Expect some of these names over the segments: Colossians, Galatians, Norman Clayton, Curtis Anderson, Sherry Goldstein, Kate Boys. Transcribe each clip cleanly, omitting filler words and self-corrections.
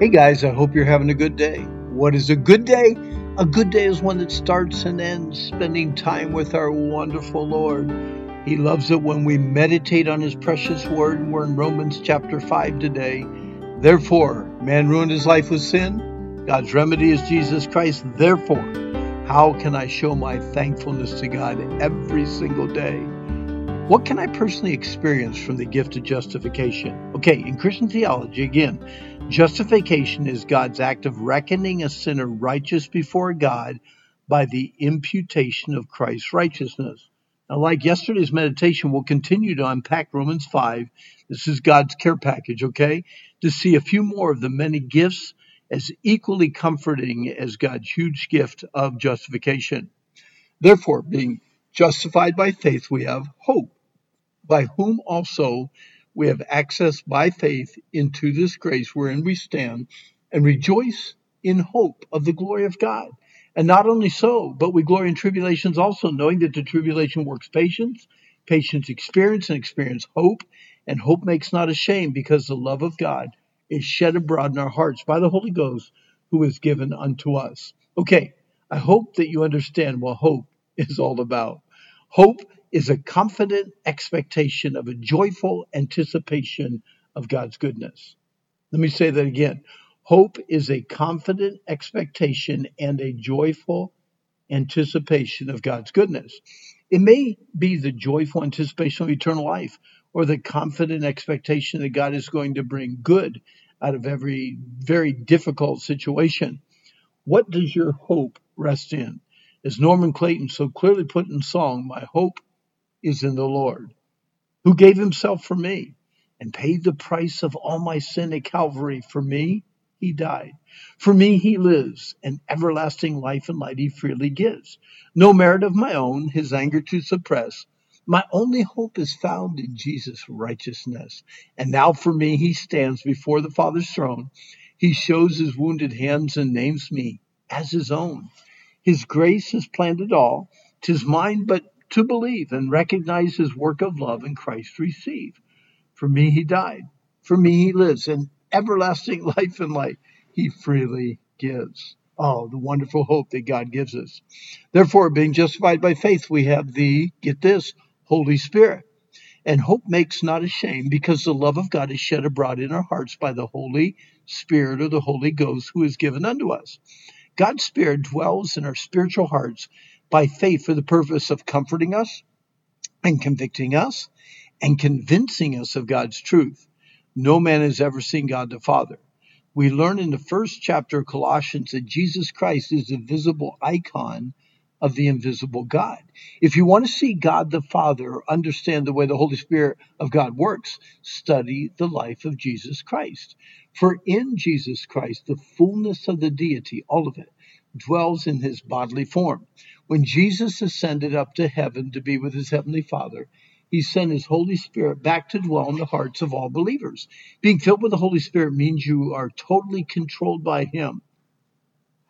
Hey guys, I hope you're having a good day. What is a good day? A good day is one that starts and ends spending time with our wonderful Lord. He loves it when we meditate on His precious word, and we're in Romans chapter 5 today. Therefore, man ruined his life with sin. God's remedy is Jesus Christ. Therefore, how can I show my thankfulness to God every single day? What can I personally experience from the gift of justification? Okay, in Christian theology, again, justification is God's act of reckoning a sinner righteous before God by the imputation of Christ's righteousness. Now, like yesterday's meditation, we'll continue to unpack Romans 5. This is God's care package, okay? To see a few more of the many gifts as equally comforting as God's huge gift of justification. Therefore, being justified by faith, we have hope, by whom also we have access by faith into this grace wherein we stand and rejoice in hope of the glory of God. And not only so, but we glory in tribulations also, knowing that the tribulation works patience, patience experience, and experience hope, and hope makes not ashamed, because the love of God is shed abroad in our hearts by the Holy Ghost, who is given unto us. Okay, I hope that you understand what hope is all about. Hope is a confident expectation of a joyful anticipation of God's goodness. Let me say that again. Hope is a confident expectation and a joyful anticipation of God's goodness. It may be the joyful anticipation of eternal life, or the confident expectation that God is going to bring good out of every very difficult situation. What does your hope rest in? As Norman Clayton so clearly put in song, my hope is in the Lord, who gave Himself for me and paid the price of all my sin at Calvary. For me, He died. For me, He lives, and everlasting life and light He freely gives. No merit of my own, His anger to suppress. My only hope is found in Jesus' righteousness. And now for me, He stands before the Father's throne. He shows His wounded hands and names me as His own. His grace has planned it all. 'Tis mine but to believe and recognize His work of love in Christ receive. For me He died. For me He lives. And everlasting life and light He freely gives. Oh, the wonderful hope that God gives us. Therefore, being justified by faith, we have the, get this, Holy Spirit. And hope makes not ashamed, because the love of God is shed abroad in our hearts by the Holy Spirit, or the Holy Ghost, who is given unto us. God's Spirit dwells in our spiritual hearts by faith for the purpose of comforting us and convicting us and convincing us of God's truth. No man has ever seen God the Father. We learn in the first chapter of Colossians that Jesus Christ is the visible icon of the invisible God. If you want to see God the Father or understand the way the Holy Spirit of God works, study the life of Jesus Christ. For in Jesus Christ, the fullness of the deity, all of it, dwells in His bodily form. When Jesus ascended up to heaven to be with His heavenly Father, He sent His Holy Spirit back to dwell in the hearts of all believers. Being filled with the Holy Spirit means you are totally controlled by Him.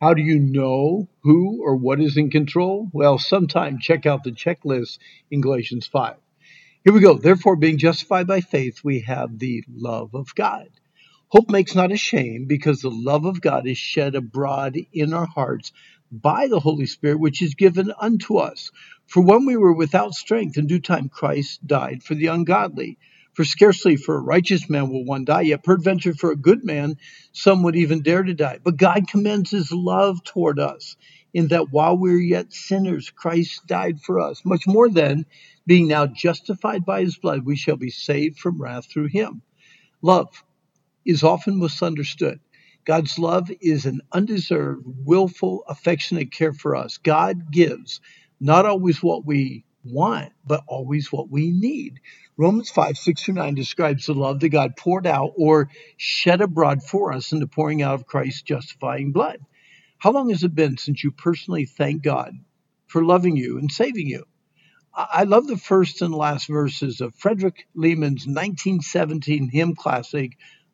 How do you know who or what is in control? Well, sometime check out the checklist in Galatians 5. Here we go. Therefore, being justified by faith, we have the love of God. Hope makes not ashamed, because the love of God is shed abroad in our hearts by the Holy Spirit, which is given unto us. For when we were without strength, in due time Christ died for the ungodly. For scarcely for a righteous man will one die, yet peradventure for a good man some would even dare to die. But God commends His love toward us, in that while we were yet sinners, Christ died for us. Much more then, being now justified by His blood, we shall be saved from wrath through Him. Love is often misunderstood. God's love is an undeserved, willful, affectionate care for us. God gives not always what we want, but always what we need. Romans 5:6-9 describes the love that God poured out or shed abroad for us in the pouring out of Christ's justifying blood. How long has it been since you personally thanked God for loving you and saving you? I love the first and last verses of Frederick Lehman's 1917 hymn classic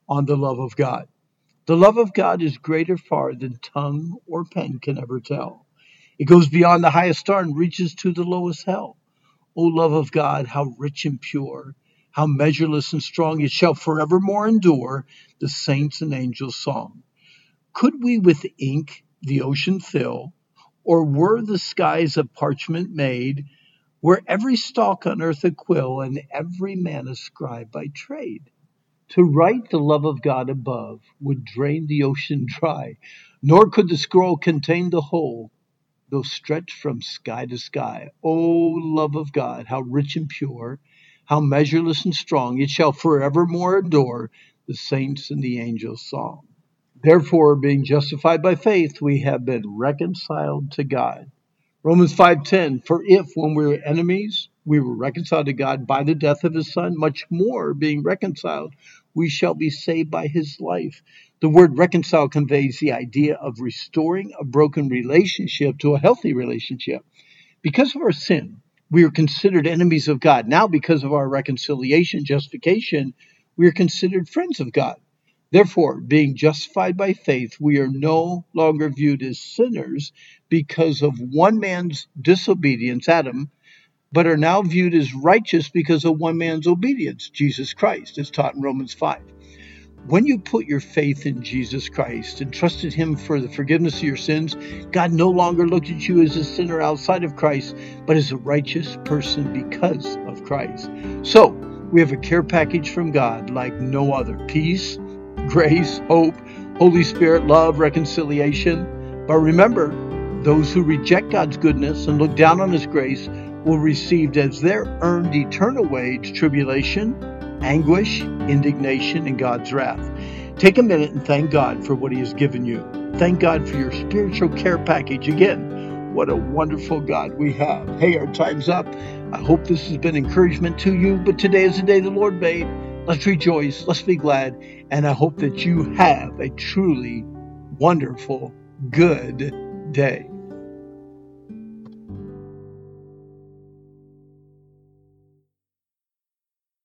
on the love of God. The love of God is greater far than tongue or pen can ever tell. It goes beyond the highest star and reaches to the lowest hell. O love of God, how rich and pure, how measureless and strong, it shall forevermore endure the saints' and angels' song. Could we with ink the ocean fill, or were the skies of parchment made, were every stalk on earth a quill, and every man a scribe by trade? To write the love of God above would drain the ocean dry, nor could the scroll contain the whole, though stretched from sky to sky. O love of God, how rich and pure, how measureless and strong, it shall forevermore adore the saints and the angels' song. Therefore, being justified by faith, we have been reconciled to God. Romans 5:10, for if when we were enemies, we were reconciled to God by the death of his son, much more being reconciled, we shall be saved by his life. The word reconcile conveys the idea of restoring a broken relationship to a healthy relationship. Because of our sin, we are considered enemies of God. Now, because of our reconciliation, justification, we are considered friends of God. Therefore, being justified by faith, we are no longer viewed as sinners because of one man's disobedience, Adam, but are now viewed as righteous because of one man's obedience, Jesus Christ, as taught in Romans 5. When you put your faith in Jesus Christ and trusted him for the forgiveness of your sins, God no longer looked at you as a sinner outside of Christ, but as a righteous person because of Christ. So, we have a care package from God like no other. Peace, grace, hope, Holy Spirit, love, reconciliation. But remember, those who reject God's goodness and look down on his grace will receive as their earned eternal wage tribulation, anguish, indignation, and God's wrath. Take a minute and thank God for what he has given you. Thank God for your spiritual care package. Again, what a wonderful God we have. Hey, our time's up. I hope this has been encouragement to you, but today is the day the Lord made. Let's rejoice, let's be glad, and I hope that you have a truly wonderful, good day.